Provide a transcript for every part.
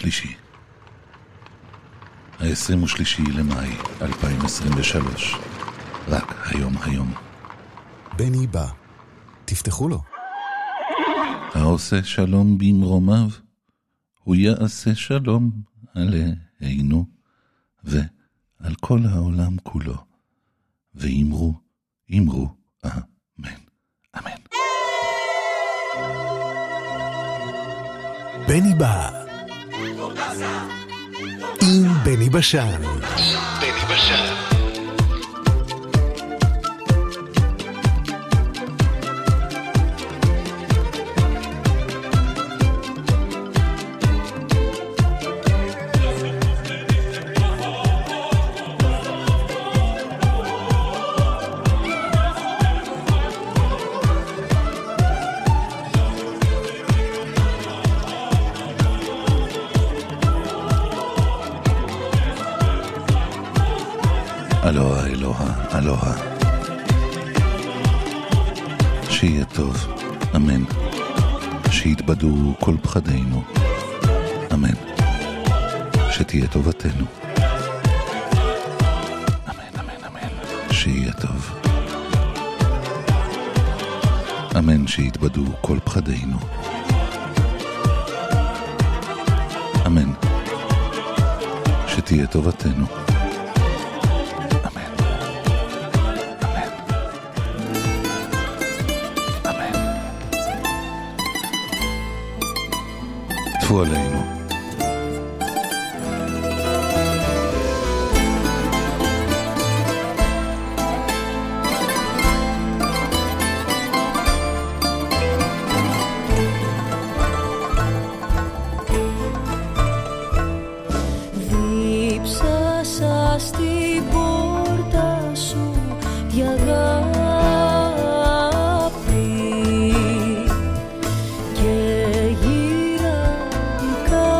שלישי, ה-23 למאי 2023. רק היום בני בא, תפתחו לו. העושה שלום במרומיו, הוא יעשה שלום עלינו ועל כל העולם כולו, ואמרו אמן. אמן. בני בא עם בני בשן. אלוהה, אלוהה, אלוהה. שיהיה טוב, אמן. שיתבדו כל פחדינו, אמן. שתהיה טובתנו, אמן, אמן, אמן. שיהיה טוב, אמן. שיתבדו כל פחדינו, אמן. שתהיה טובתנו, טפו עלינו. Δίψασα στην πόρτα σου τη αγάπη και γύρα η καρδιά.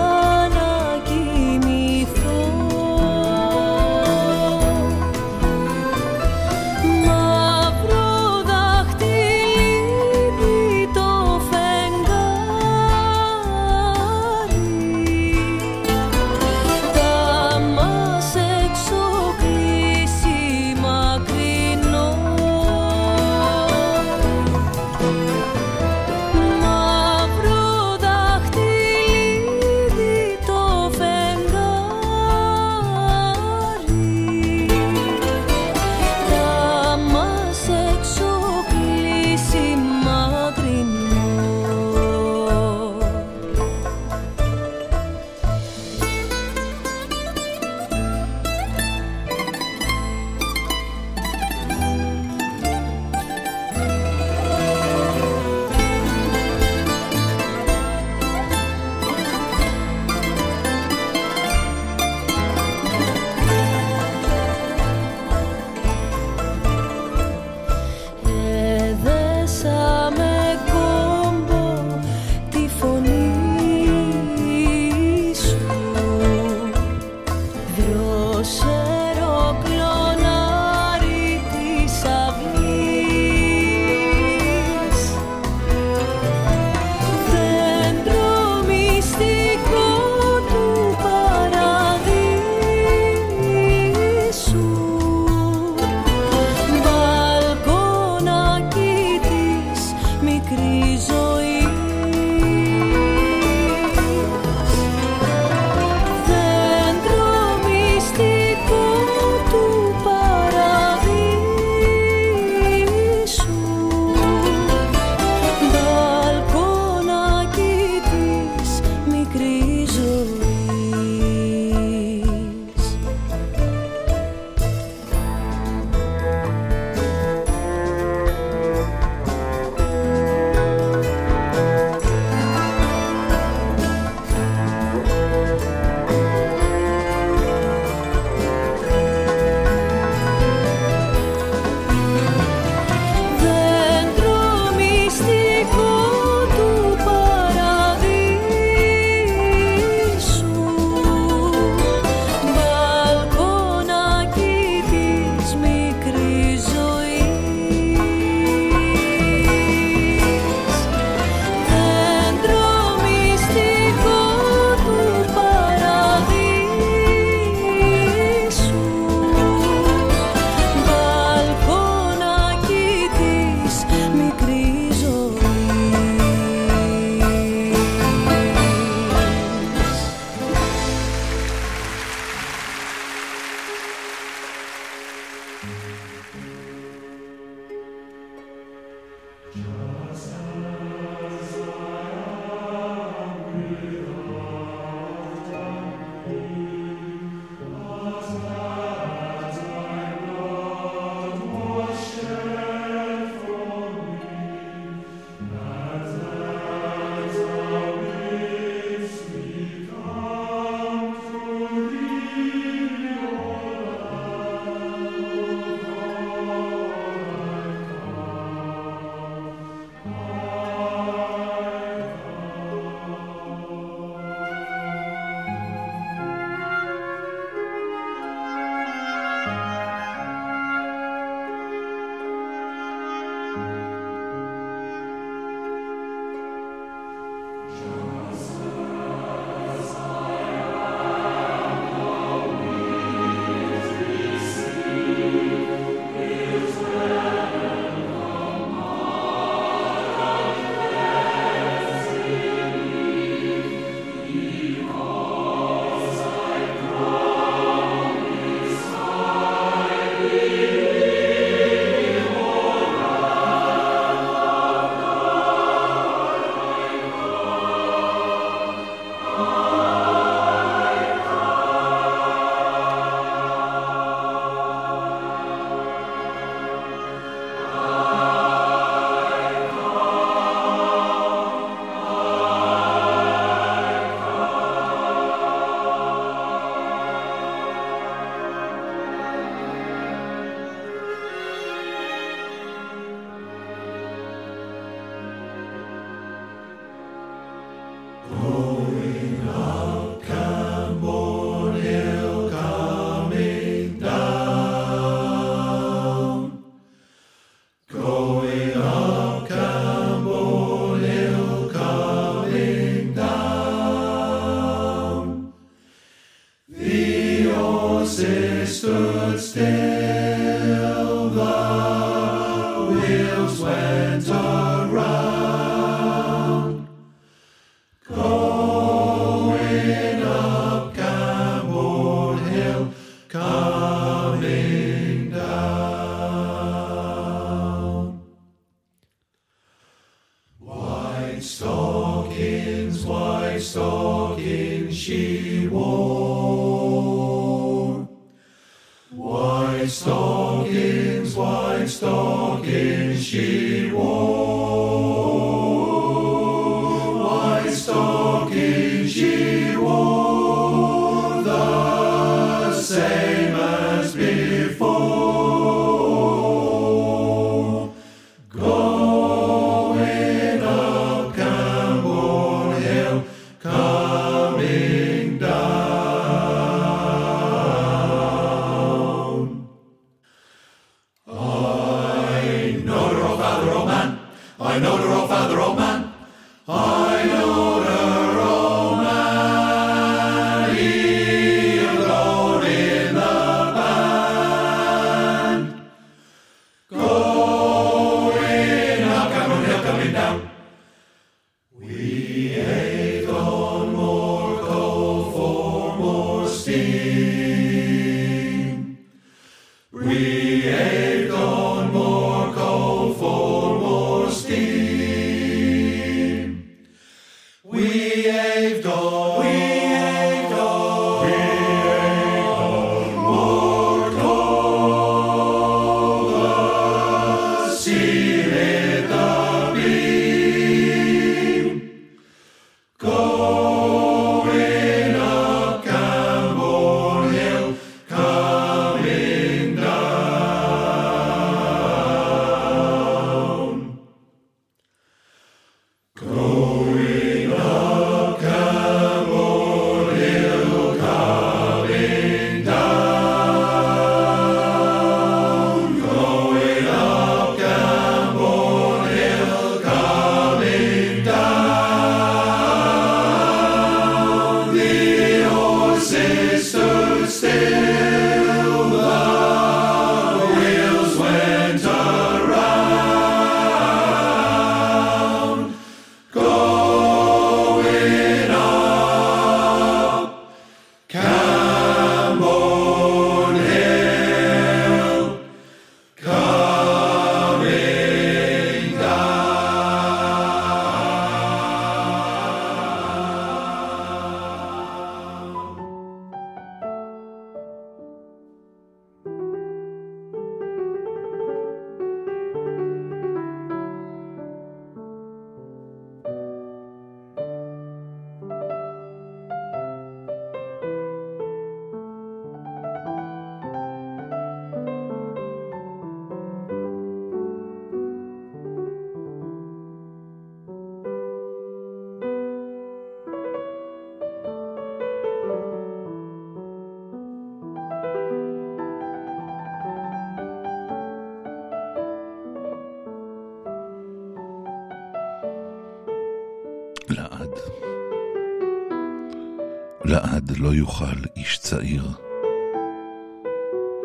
לעד לא יוכל איש צעיר,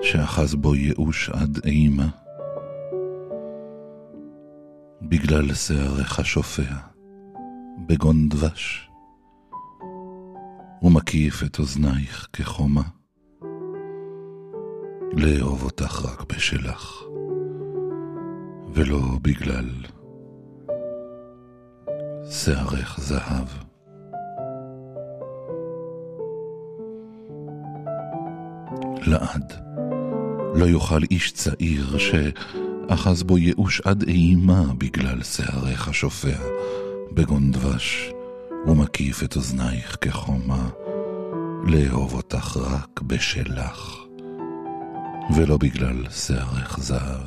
שאחז בו ייאוש עד אימה, בגלל שערך השופע בגון דבש, ומקיף את אוזנייך כחומה, לאהוב אותך רק בשלך, ולא בגלל שערך זהב. לעד לא יוכל איש צעיר שאחז בו ייאוש עד אימה בגלל שערך השופע בגון דבש ומקיף את אוזנייך כחומה לאהוב אותך רק בשלך ולא בגלל שערך זהב.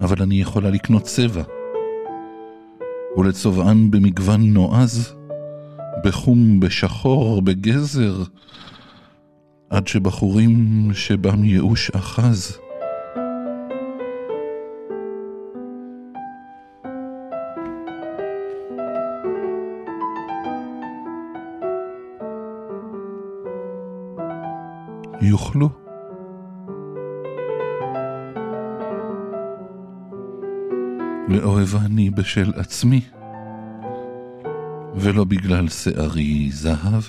אבל אני יכולה לקנות צבע ולצובען במגוון נועז, בחום, בשחור, בגזר, עד שבחורים שבם ייאוש אחז, יוכלו. לאוהב אני בשל עצמי, ולא בגלל שערי זהב.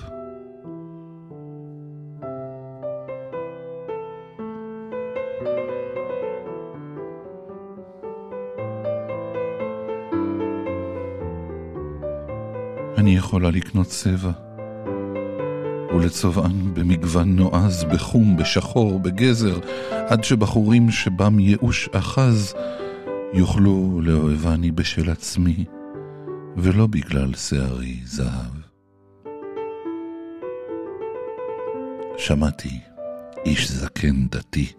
אני יכולה לקנות צבע, ולצובען במגוון נועז, בחום, בשחור, בגזר, עד שבחורים שבם ייאוש אחז, יוכלו. לאוהב אני בשל עצמי, ולא בגלל שערי זהב. שמעתי איש זקן דתי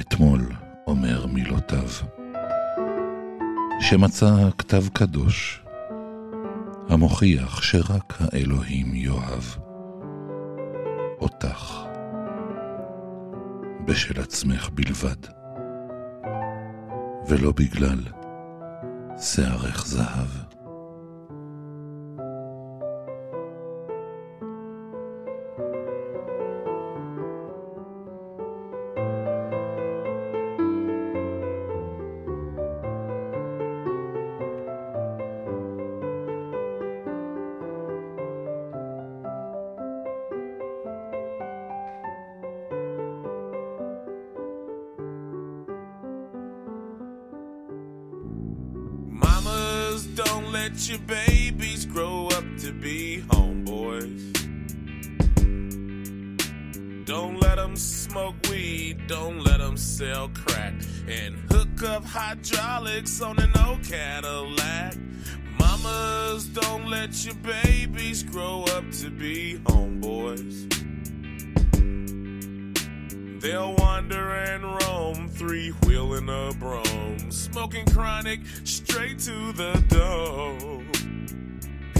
אתמול אומר מילותיו, שמצא כתב קדוש המוכיח שרק האלוהים יאהב אותך בשל עצמך בלבד, ולא בגלל שערך זהב. Your babies grow up to be homeboys. Don't let them smoke weed, don't let them sell crack, and hook up hydraulics on an old Cadillac. Mamas, don't let your babies grow up to be homeboys. They'll wander and roam, three-wheeling a broom, smoking chronic straight to the door.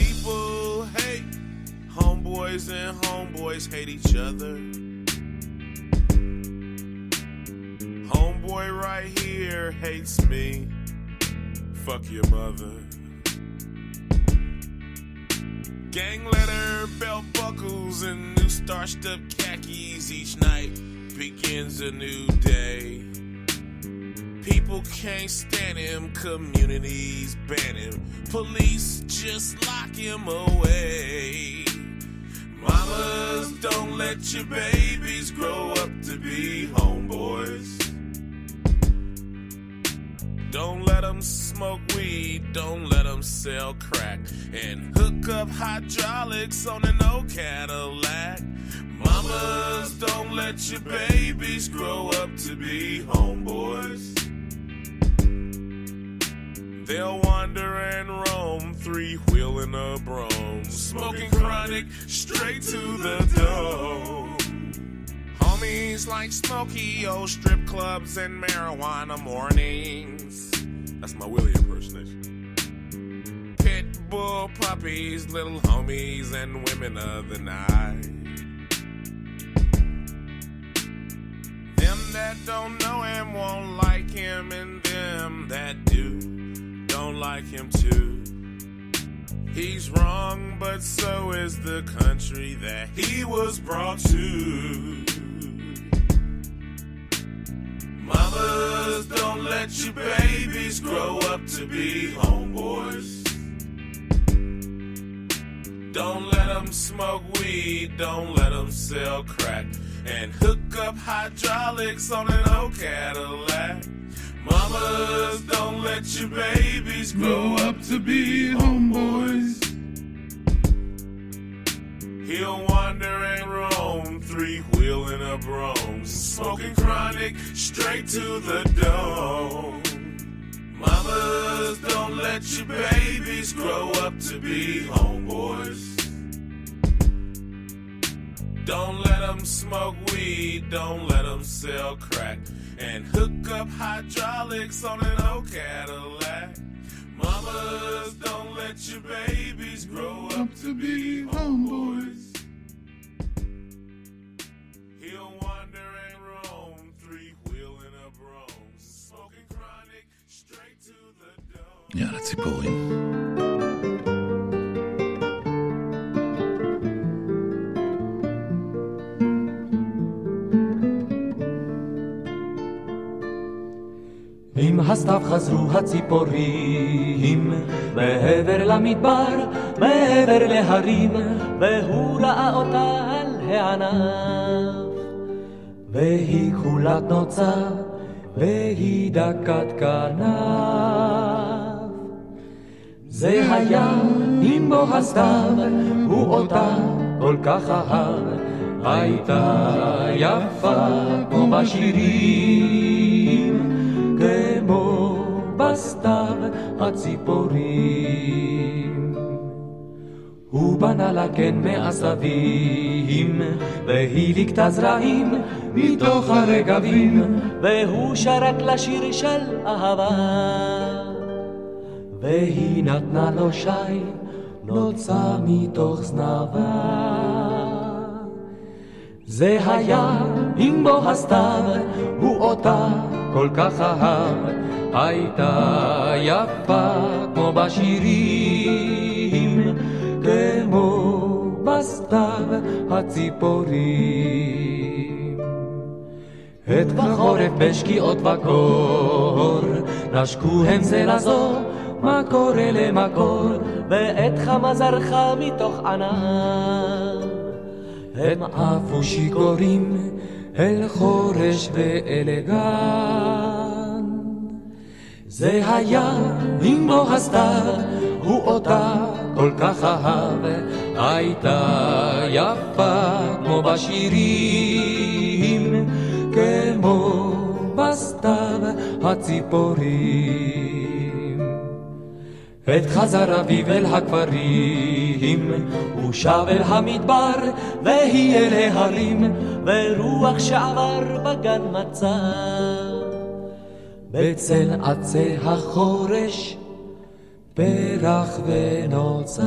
People hate homeboys and homeboys hate each other. Homeboy right here hates me. Fuck your mother. Gang leather belt buckles and new starched up khakis each night. Begins a new day. People can't stand him, communities ban him, police just lock him away. Mamas, don't let your babies grow up to be homeboys. Don't let them smoke weed, don't let them sell crack, and hook up hydraulics on an old Cadillac. Mamas, don't let your babies grow up to be homeboys. They'll wander and roam, three-wheeling a broom, smoking chronic straight to the dome. Homies like Smokey, old strip clubs and marijuana mornings. That's my Willie impersonation. Pit bull puppies, little homies and women of the night. Them that don't know him won't like him like him too. He's wrong, but so is the country that he was brought to. Mamas, don't let your babies grow up to be homeboys. Don't let them smoke weed, don't let them sell crack, and hook up hydraulics on an old Cadillac. Mamas, don't let your babies grow up to be homeboys. He'll wander and roam, three-wheeling a broom, smoking chronic straight to the dome. Mamas, don't let your babies grow up to be homeboys. Don't let them smoke weed, don't let them sell crack, and hook up hydraulics on an old Cadillac. Mamas, don't let your babies grow up to be homeboys. He'll wander and roam, three-wheeling a broom, smoking chronic straight to the dome. יאללה ציפורים. עם הסתיו חזרו הציפורים מעבר למדבר, מעבר להרים, והוא ראה אותה על הענף. והיא כולת נוצה, והיא דקת כנף. זה היה עם בו הסתיו, הוא אותה כל כך אהב, הייתה יפה כמו בשירים. כמו בסתיו הציפורים. הוא בנה לה קן מעשבים, והיא לקטה זרעים מתוך הרגבים, והוא שרק לשיר של אהבה, והיא נתנה לו שי נוצה מתוך זנבה. זה היה עם בו הסתיו, הוא אותה כל כך אהב, הייתה יפה כמו בשירים, כמו בסתיו הציפורים. את בחורף בשקיעות בקור, נשקו הם זה לזו, מקור אלה מקור, ואת חמה זרחה מתוך ענב. הם עפו שיגורים אל חורש ואל גן. זה היה עם בו הסתיו, הוא אותה כל כך אהב, הייתה יפה כמו בשירים, כמו בסתיו הציפורים. את חזר אביב אל הכפרים, הוא שב אל המדבר, והיא אל ההרים, ורוח שעבר בגן מצא בצל עצי החורש פרח ונוצר.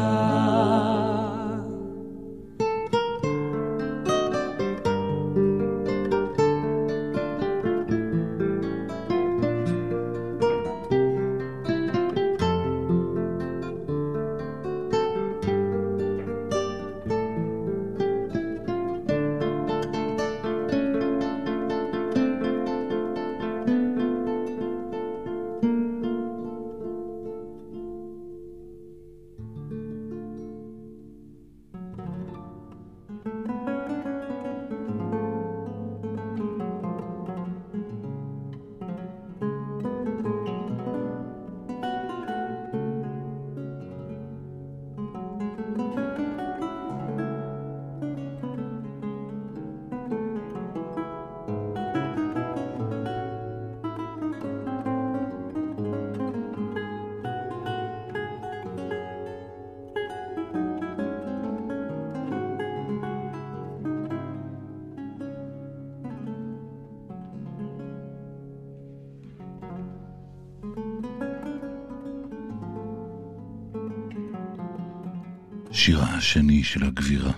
שירה השני של הגבירה.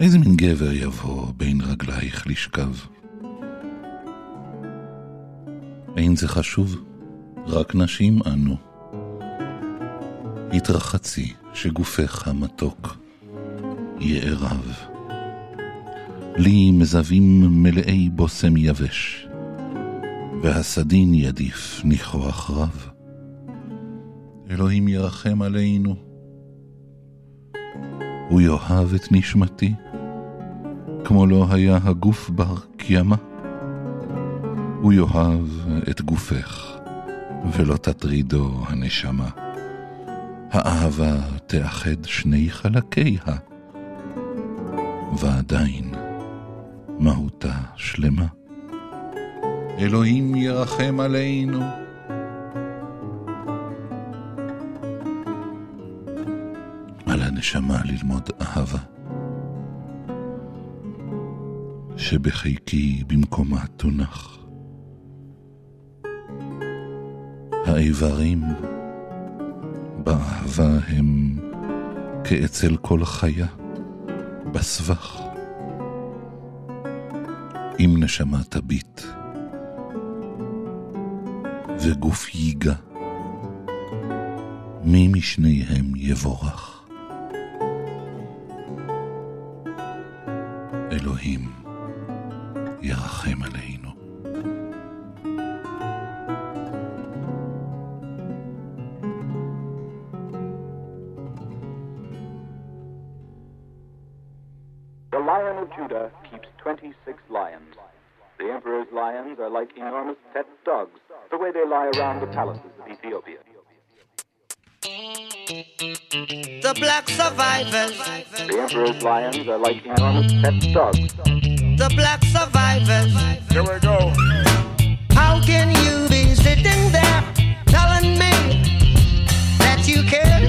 איזה מין גבר יבוא בין רגלייך לשכב? אין זה חשוב? רק נשים אנו. התרחצי שגופך המתוק יערב. לי מזווים מלאי בוסם יבש, והסדין ידיף ניחוח רב. אלוהים ירחם עלינו, הוא יאהב את נשמתי, כמו לא היה הגוף בר קיימה. הוא יאהב את גופך, ולא תטרידו הנשמה. האהבה תאחד שני חלקיה, ועדיין מהותה שלמה. אלוהים ירחם עלינו. על הנשמה ללמוד אהבה, שבחיקי במקומה תונח. האיברים באהבה הם כאצל כל חיה בסבך. אם נשמה תביט וגוף ייגע, מי משניהם יבורך? אלוהים ירחם עלינו. The Lion of Judah keeps 26 lions. The emperor's lions are like enormous pet dogs, the way they lie around the palaces of Ethiopia. The black survivors. The emperor's lions are like enormous pet dogs. The black survivors. Here we go. How can you be sitting there telling me that you care?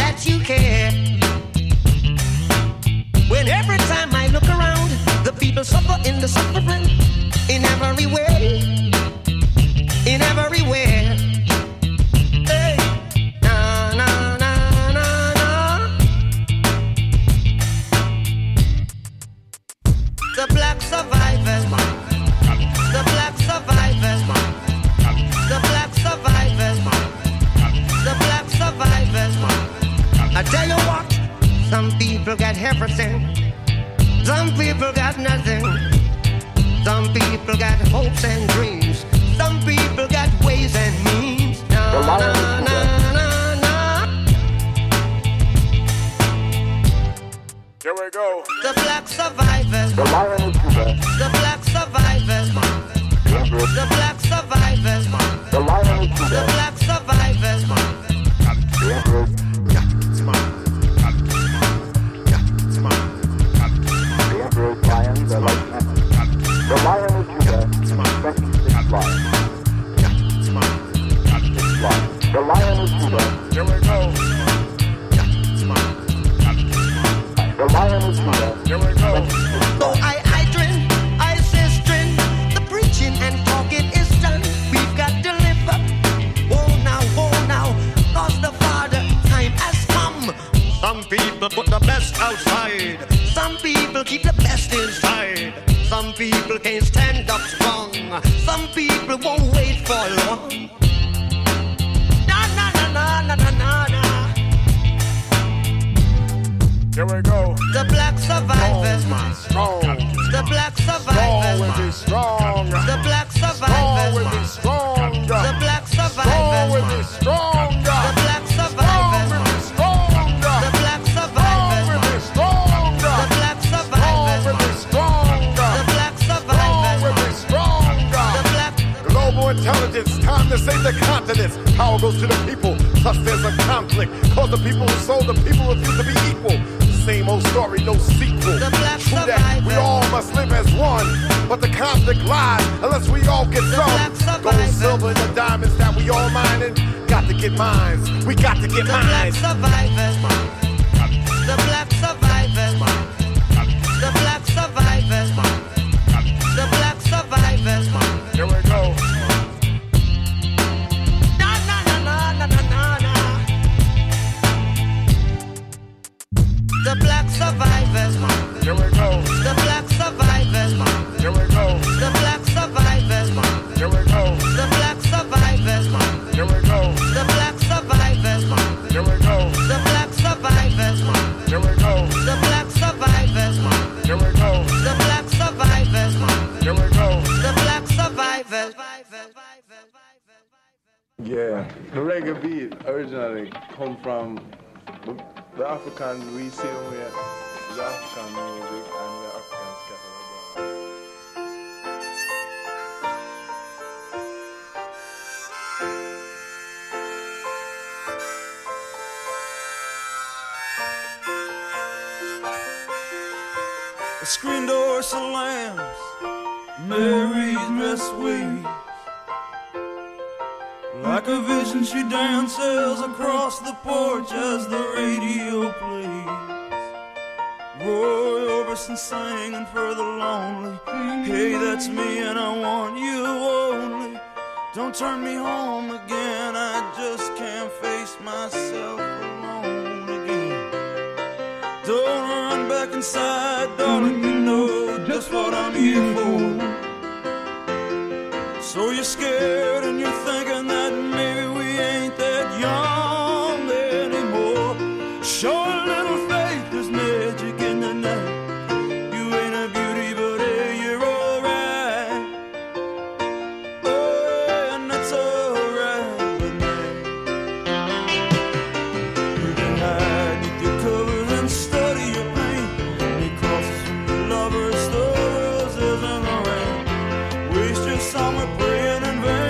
That you care. When every time I look around, the people suffer in the suffering. In every way. In every way. Hey. Na, na, na, na, na. The black survivors. The black survivors. The black survivors. The black survivors. I tell you what, some people got everything. Some people got nothing. Some people got hopes and dreams. Some people got ways and means. Na, na, na, na, na. Here we go. The black survivors. The Lion of Judah. The black survivors. The black survivors. The Lion of Judah. The black survivors. The emperor. The emperor's lions are like that. The Lion of Judah is 26 lions. The Lion of Judah. Here we go. The Lion of Judah. Here we go. So I sistren, the preaching and talking is done. We've got to live up. Oh now, 'cause the Father time has come. Some people put the best outside. Some people keep the best inside. Some people can't stand up strong. Some people won't wait for long. Na na na na na na na. Here we go. The black survivors. Strong. The black survivors. Strong. The black survivors. Strong. The black survivors. Strong. The black survivors. Intelligence, time to save the continents. Power goes to the people, plus there's a conflict. Cause the people who sold the people refuse to be equal. Same old story, no sequel. True that we all must live as one, but the conflict lies unless we all get some. Gold, silver, and the diamonds that we all mining. Got to get mines, we got to get mines. The black survivors. The black survivors. The black survivors. The black survivors. Here we go. The black survivors. Here we go. The black survivors. Here we go. The black survivors. Here we go. The black survivors. Yeah, the reggae beat originally come from the African region where the African music and the African scattergold. The screen door slams. Mary's dress waves. Like a vision, she dances across the porch as the radio plays. Roy Orbison singing for the lonely. Hey, that's me and I want you only. Don't turn me home again, I just can't face myself alone again. Don't run back inside, darling, you know just what I'm here for. So you're scared and you're thinking that maybe we ain't that young anymore. Show a little faith, there's magic in the night. You ain't a beauty, but hey, you're alright. Oh, and that's alright with me. You can hide with your covers and study your pain. Because the lovers, the rose isn't around. Waste your summer praying in vain.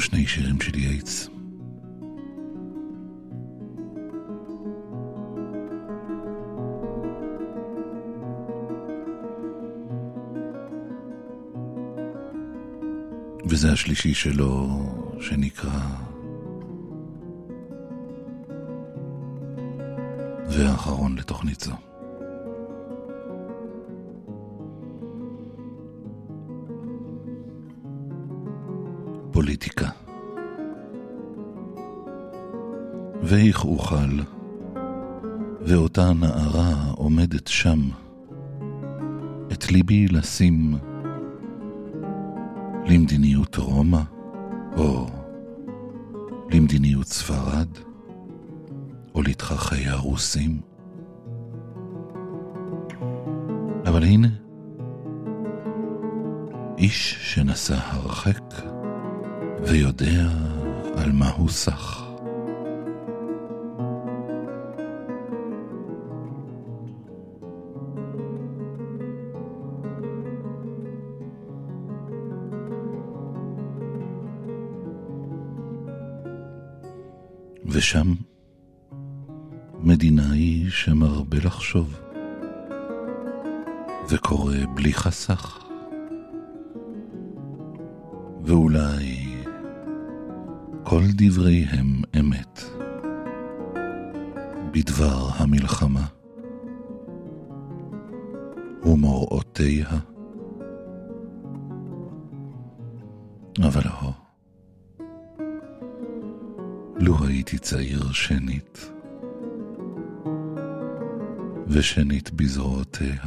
שני שירים של יעץ. וזה השלישי שלו שנקרא והאחרון לתוכנית זו. פוליטיקה ואיך אוכל, ואותה נערה עומדת שם, את ליבי לשים למדיניות רומא או למדיניות ספרד או לתחכי הרוסים. אבל הנה איש שנסע הרחק ויודע על מה הוא סך. ושם מדינאי שמרבה לחשוב וקורא בלי חסך, ואולי כל דבריהם אמת בדבר המלחמה ומוראותיה. אבל לא, לו הייתי צעיר שנית, ושנית בזרועותיה,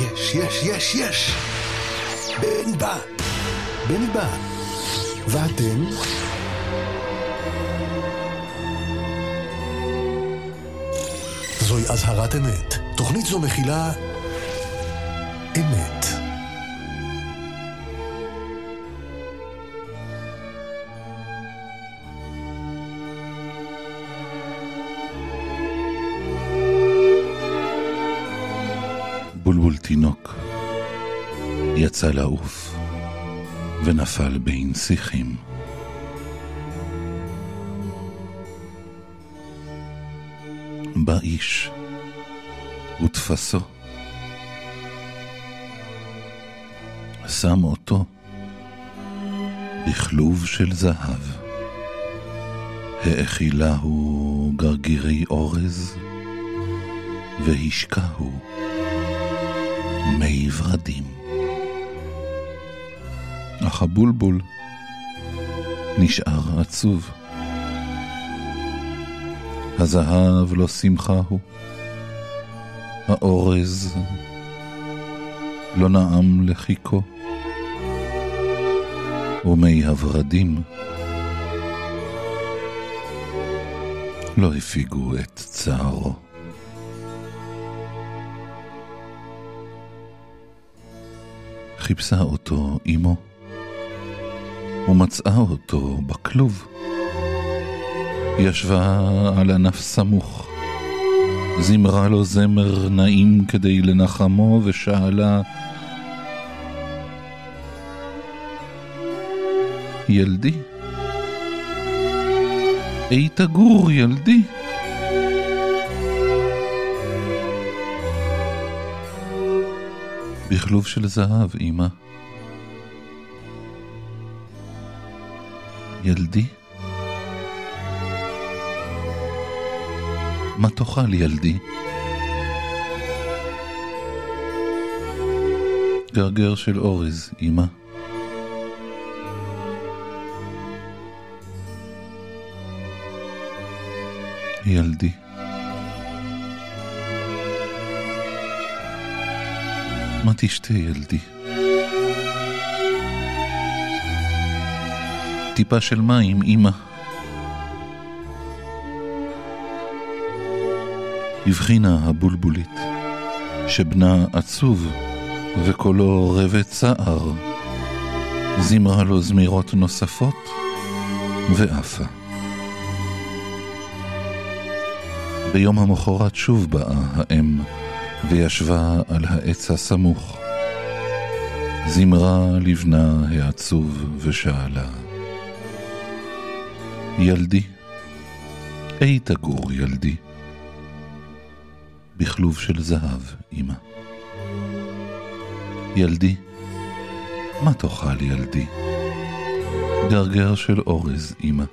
יש. בני בא. ואתם? זוהי אזהרת אמת. תוכנית זו מכילה אמת. בולבול תינוק יצא לעוף ונפל בין שיחים. בא איש ותפסו, שם אותו בכלוב של זהב, האכילהו גרגירי אורז והשקהו מי ורדים. אך הבולבול נשאר עצוב. הזהב לא שמחה הוא, האורז לא נעם לחיקו, ומי הורדים לא הפיגו את צערו. חיפשה אותו אמו, ומצאה אותו בכלוב. ישבה על ענף סמוך, זמרה לו זמר נעים כדי לנחמו, ושאלה: ילדי, אי תגור ילדי? בכלוב של זהב, אמא. ילדי? מה תאכל ילדי? גרגר של אורז, אמא. ילדי. מה תשתה ילדי? טיפה של מים, אמא. הבחינה הבולבולית שבנה עצוב וקולו רבד צער, זמרה לו זמירות נוספות ואפה. ביום המחרת שוב באה האם וישבה על העץ הסמוך, זמרה לבנה העצוב ושאלה: ילדי, אי תגור ילדי? בכלוב של זהב, אמא. ילדי, מה תאכל ילדי? גרגר של אורז, אמא.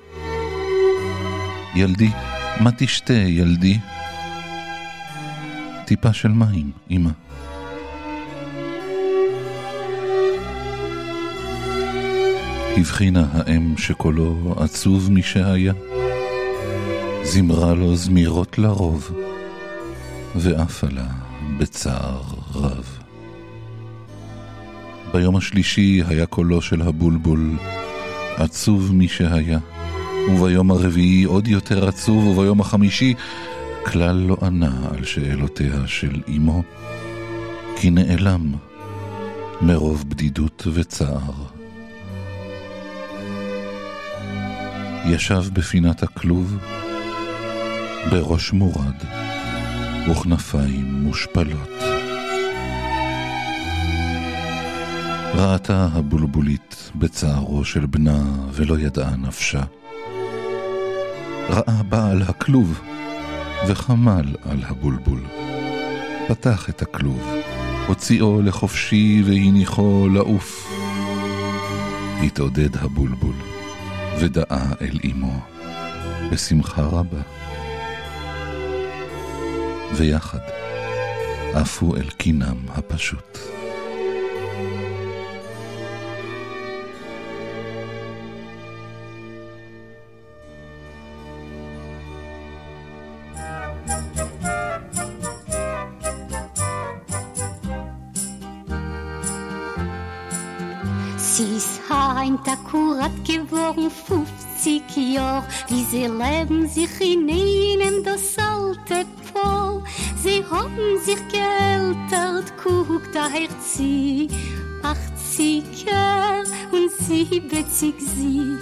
ילדי, מה תשתה ילדי? טיפה של מים, אמא. הבחינה האם שקולו עצוב משהיה, זמרה לו זמירות לרוב ואף עלה בצער רב. ביום השלישי היה קולו של הבולבול עצוב משהיה, וביום הרביעי עוד יותר עצוב, וביום החמישי כלל לא ענה על שאלותיה של אמו, כי נעלם מרוב בדידות וצער. ישב בפינת הכלוב בראש מורד וכנפיים מושפלות. ראתה הבולבולית בצערו של בנה ולא ידעה נפשה. ראה בעל הכלוב וחמל על הבולבול, פתח את הכלוב, הוציאו לחופשי והניחו לעוף. התעודד הבולבול ודעה אל אמו בשמחה רבה, ויחד עפו אל קינם הפשוט. ein Takurat geworden, 50 Jahre, wie sie leben sich in einem das alte Pol. Sie haben sich geältert, guckt daher sie, 80 Jahre und 70 sie.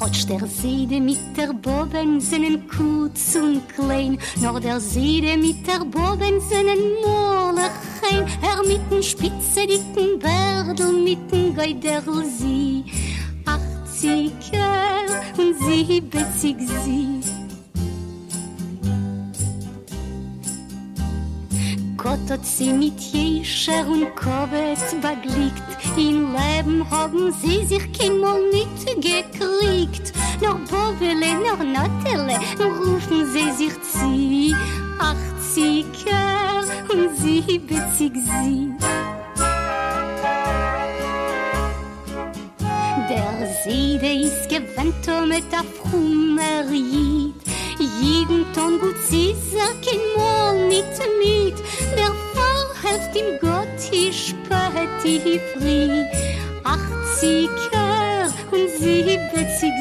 Rutscht der Seide mit der Boben, seinen kurz und klein. Nur der Seide mit der Boben, seinen Molechein. Mit den spitze dicken Bärdl, mit den Geiderl, sie 80 Jahre und 70 sie. Gott hat sie mit Jescher und Kobetz beglückt. In Leben haben sie sich keinmal nicht gekriegt. Noch Bobele, noch Nattele, rufen sie sich zu. 80 Jahre und 70 sie. Der Seide ist gewöhnt mit der Frummerie. Jeden Ton gut sie sagt keinmal nicht mit. Der Vorheft im Gott ist spät, ich frei. 80 Jahre und 70 sie.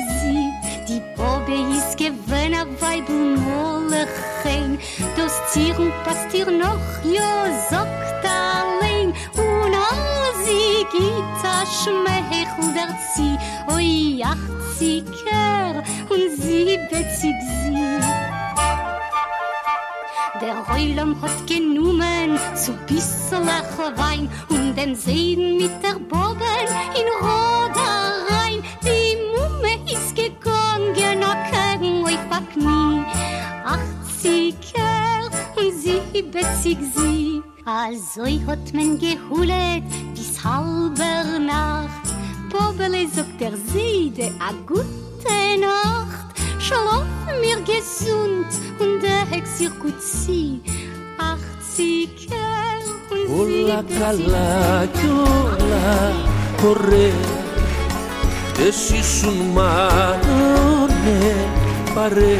Die Bobe ist gewöhnt, Weib und Molechein. Das Zieren passt ihr noch, ja, sagt allein. Und all sie gibt ein Schmeichel dazu. Oi, 80 Jahre und 70 sie. Der Heulam hat genommen zu bisselach Wein und den Seiden mit der Bogen in Roder rein. Die Mumme ist gegangen, genocken euch verknie. 80 Jahre und 70 sie. Also hat man geholet bis halber Nacht. Bobele sagt der Seide, a gute Nacht. Schlaf mir gesund und der Exekutie 80 Jahre und 70 Jahre corre es ist un marone pare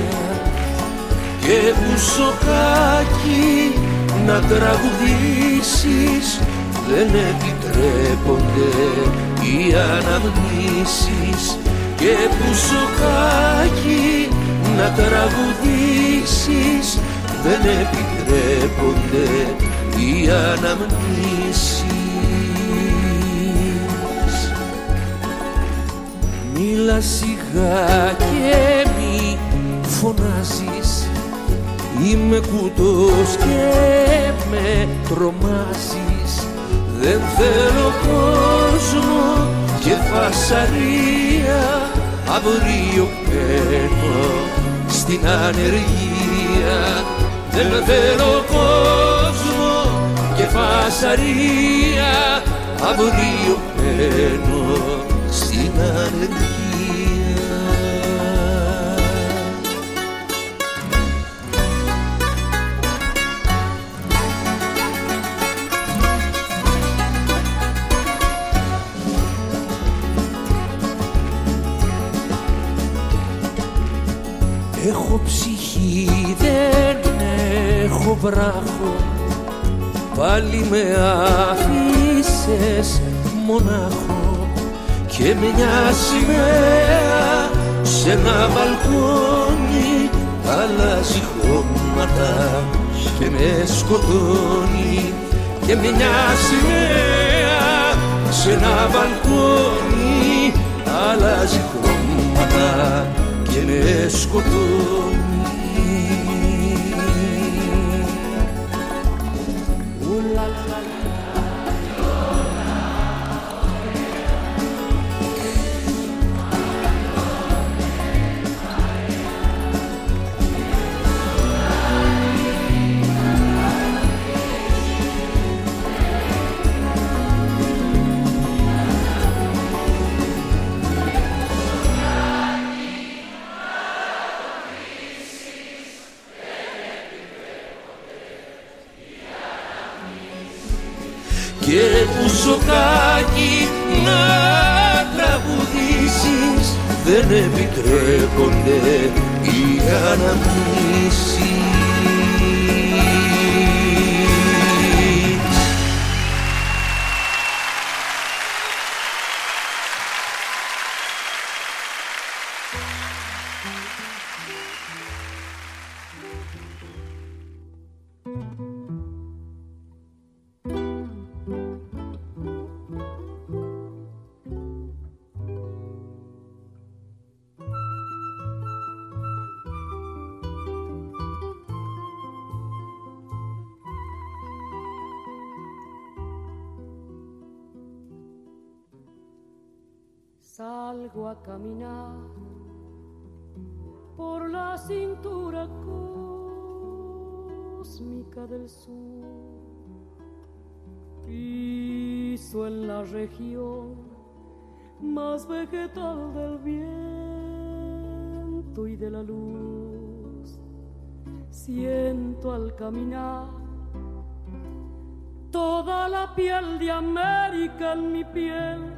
que busco aquí na tragudisis lene treponde y anadmisis και πουσοκάκι να τραγουδήσεις δεν επιτρέπονται οι αναμνήσεις. Μίλα σιγά και μη φωνάζεις, είμαι κουτός και με τρομάζεις, δεν θέλω κόσμο και φασαρία. Αύριο παίρνω στην ανεργία. Δεν θέλω κόσμο και φασαρία. Αύριο παίρνω στην ανεργία. Έχω ψυχή, δεν έχω βράχο. Πάλι με άφησες μονάχο και μια σημαία σε ένα μπαλκόνι αλλάζει χώματα και με σκοτώνει. Και μια σημαία σε ένα μπαλκόνι αλλάζει χώματα και με σκοτώνει. Σοκάκι να τραγουδήσεις δεν επιτρέπονται οι αναμνήσεις. Salgo a caminar por la cintura cósmica del sur. Piso en la región más vegetal del viento y de la luz. Siento al caminar toda la piel de América en mi piel.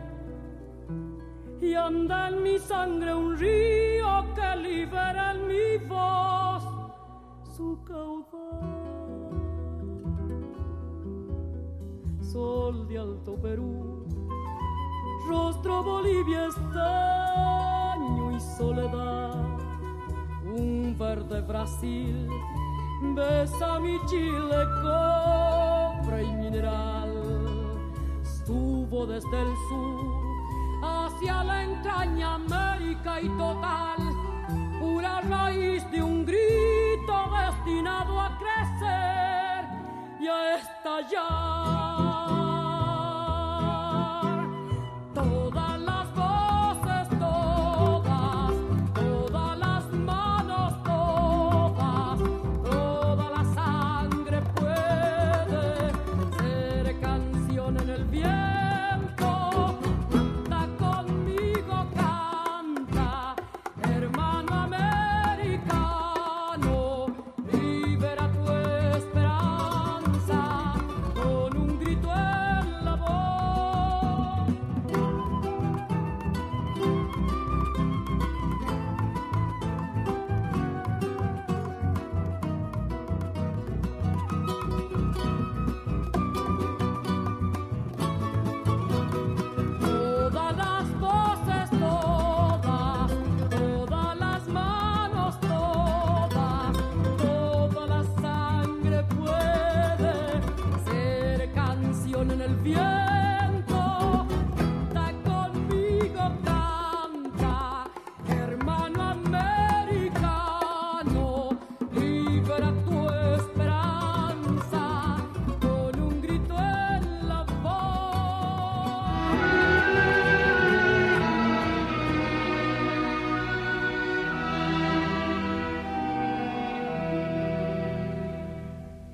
Y anda en mi sangre un río que libera en mi voz su caudal. Sol de Alto Perú, rostro Bolivia, estaño y soledad. Un verde Brasil, besa mi Chile, cobre y mineral. Estuvo desde el sur hacia la entraña América y total, pura raíz de un grito destinado a crecer y a estallar. Todas las voces, todas las manos, toda la sangre puede ser canción en el viento.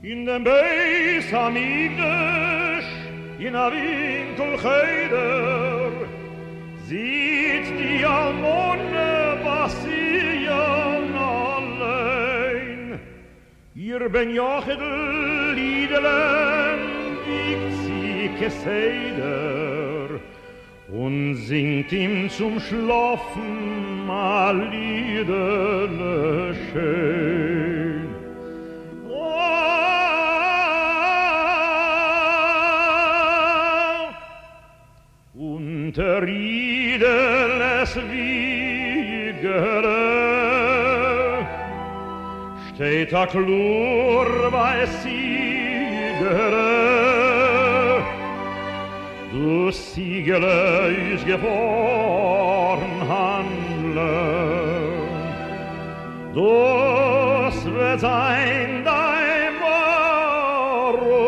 In den Beis Hamikdash, in Avin Kol Cheder, sieht die Almone passieren allein. Ihr Ben Jochidl, Idelem, wiegt sie Keseder und singt ihm zum Schlafen mal Liedele schön. Der Riedeles Wiegere steht a Klur bei Siegere. Du Siegele ist geboren Handler, das wird sein dein Maro.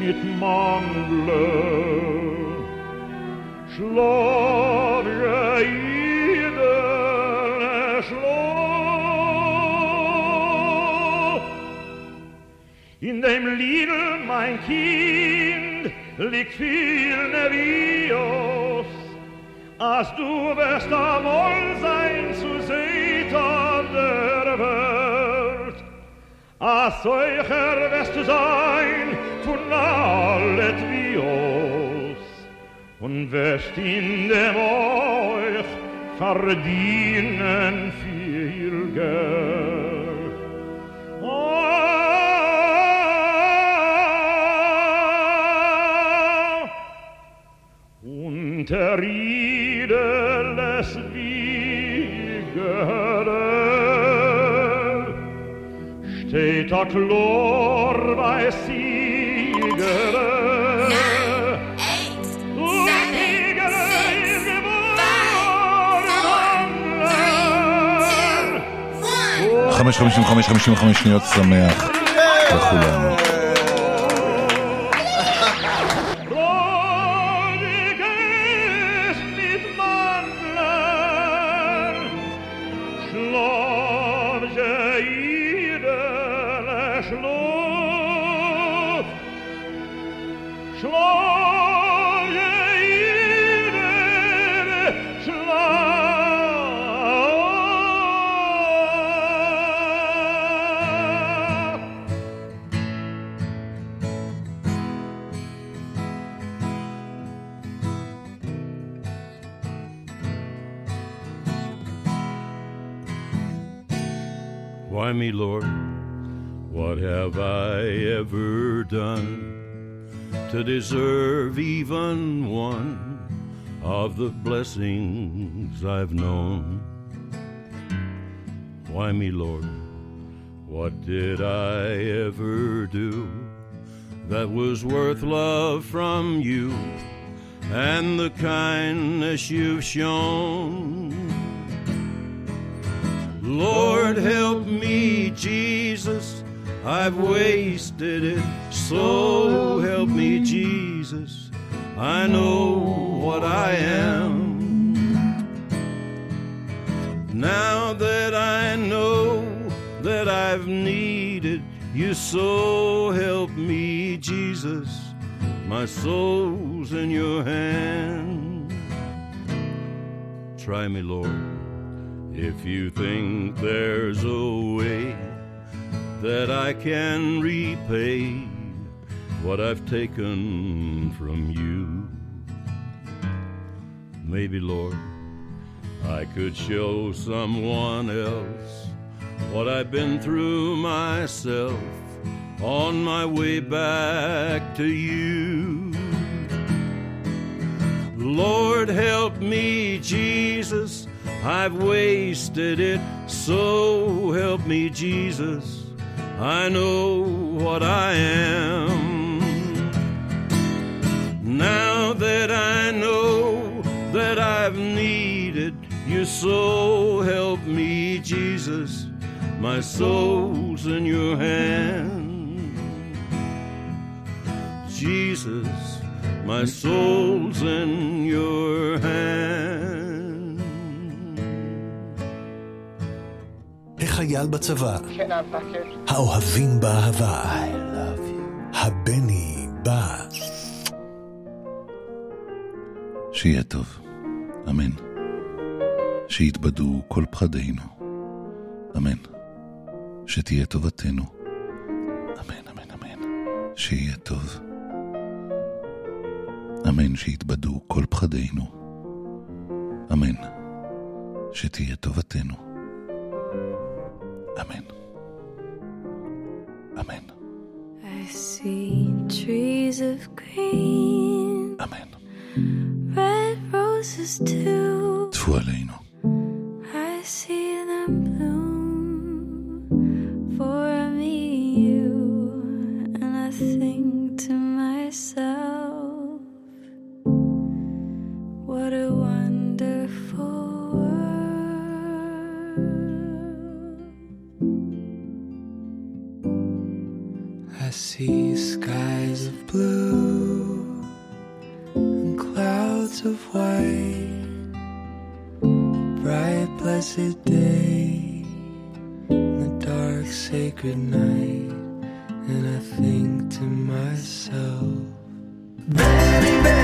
Mit Mangel schlage jeder Schlaf. In dem Liedl, mein Kind, liegt viel Nevios, als du wirst da wohl sein zu Satan der Welt. A solcher wirst du sein, von allet Vios, und wirst in dem euch verdienen viel Geld. Und der Ried widerless Siegerin steht der glorreiche Siegerin. 5:55 שניות שמח לכולנו. Why me, Lord, what have I ever done to deserve even one of the blessings I've known? Why me, Lord, what did I ever do that was worth love from you and the kindness you've shown? Lord, help me, Jesus, I've wasted it, so help me, Jesus, I know what I am. Now that I know that I've needed you, so help me, Jesus, my soul's in your hand. Try me, Lord. If you think there's a way that I can repay what I've taken from you, maybe, Lord, I could show someone else what I've been through myself on my way back to you. Lord, help me, Jesus, I've wasted it, so help me, Jesus, I know what I am. Now that I know that I've needed you, so help me, Jesus, my soul's in your hand. Jesus, my soul's in your hand. החייל בצבא, האוהבים באהבה, הבני בא. שיהיה טוב, אמן. שיתבדו כל פחדינו, אמן. שתהיה טובתנו, אמן, אמן, אמן. שיהיה טוב, אמן. שיתבדו כל פחדינו, אמן. שתהיה טובתנו, amen, amen. I see trees of green, amen. Red roses too, tfu aleinu. I see them bloom for me, you, and I think to myself, what a wonderful world. I see skies of blue and clouds of white, bright blessed day and the dark sacred night, and I think to myself, baby, baby.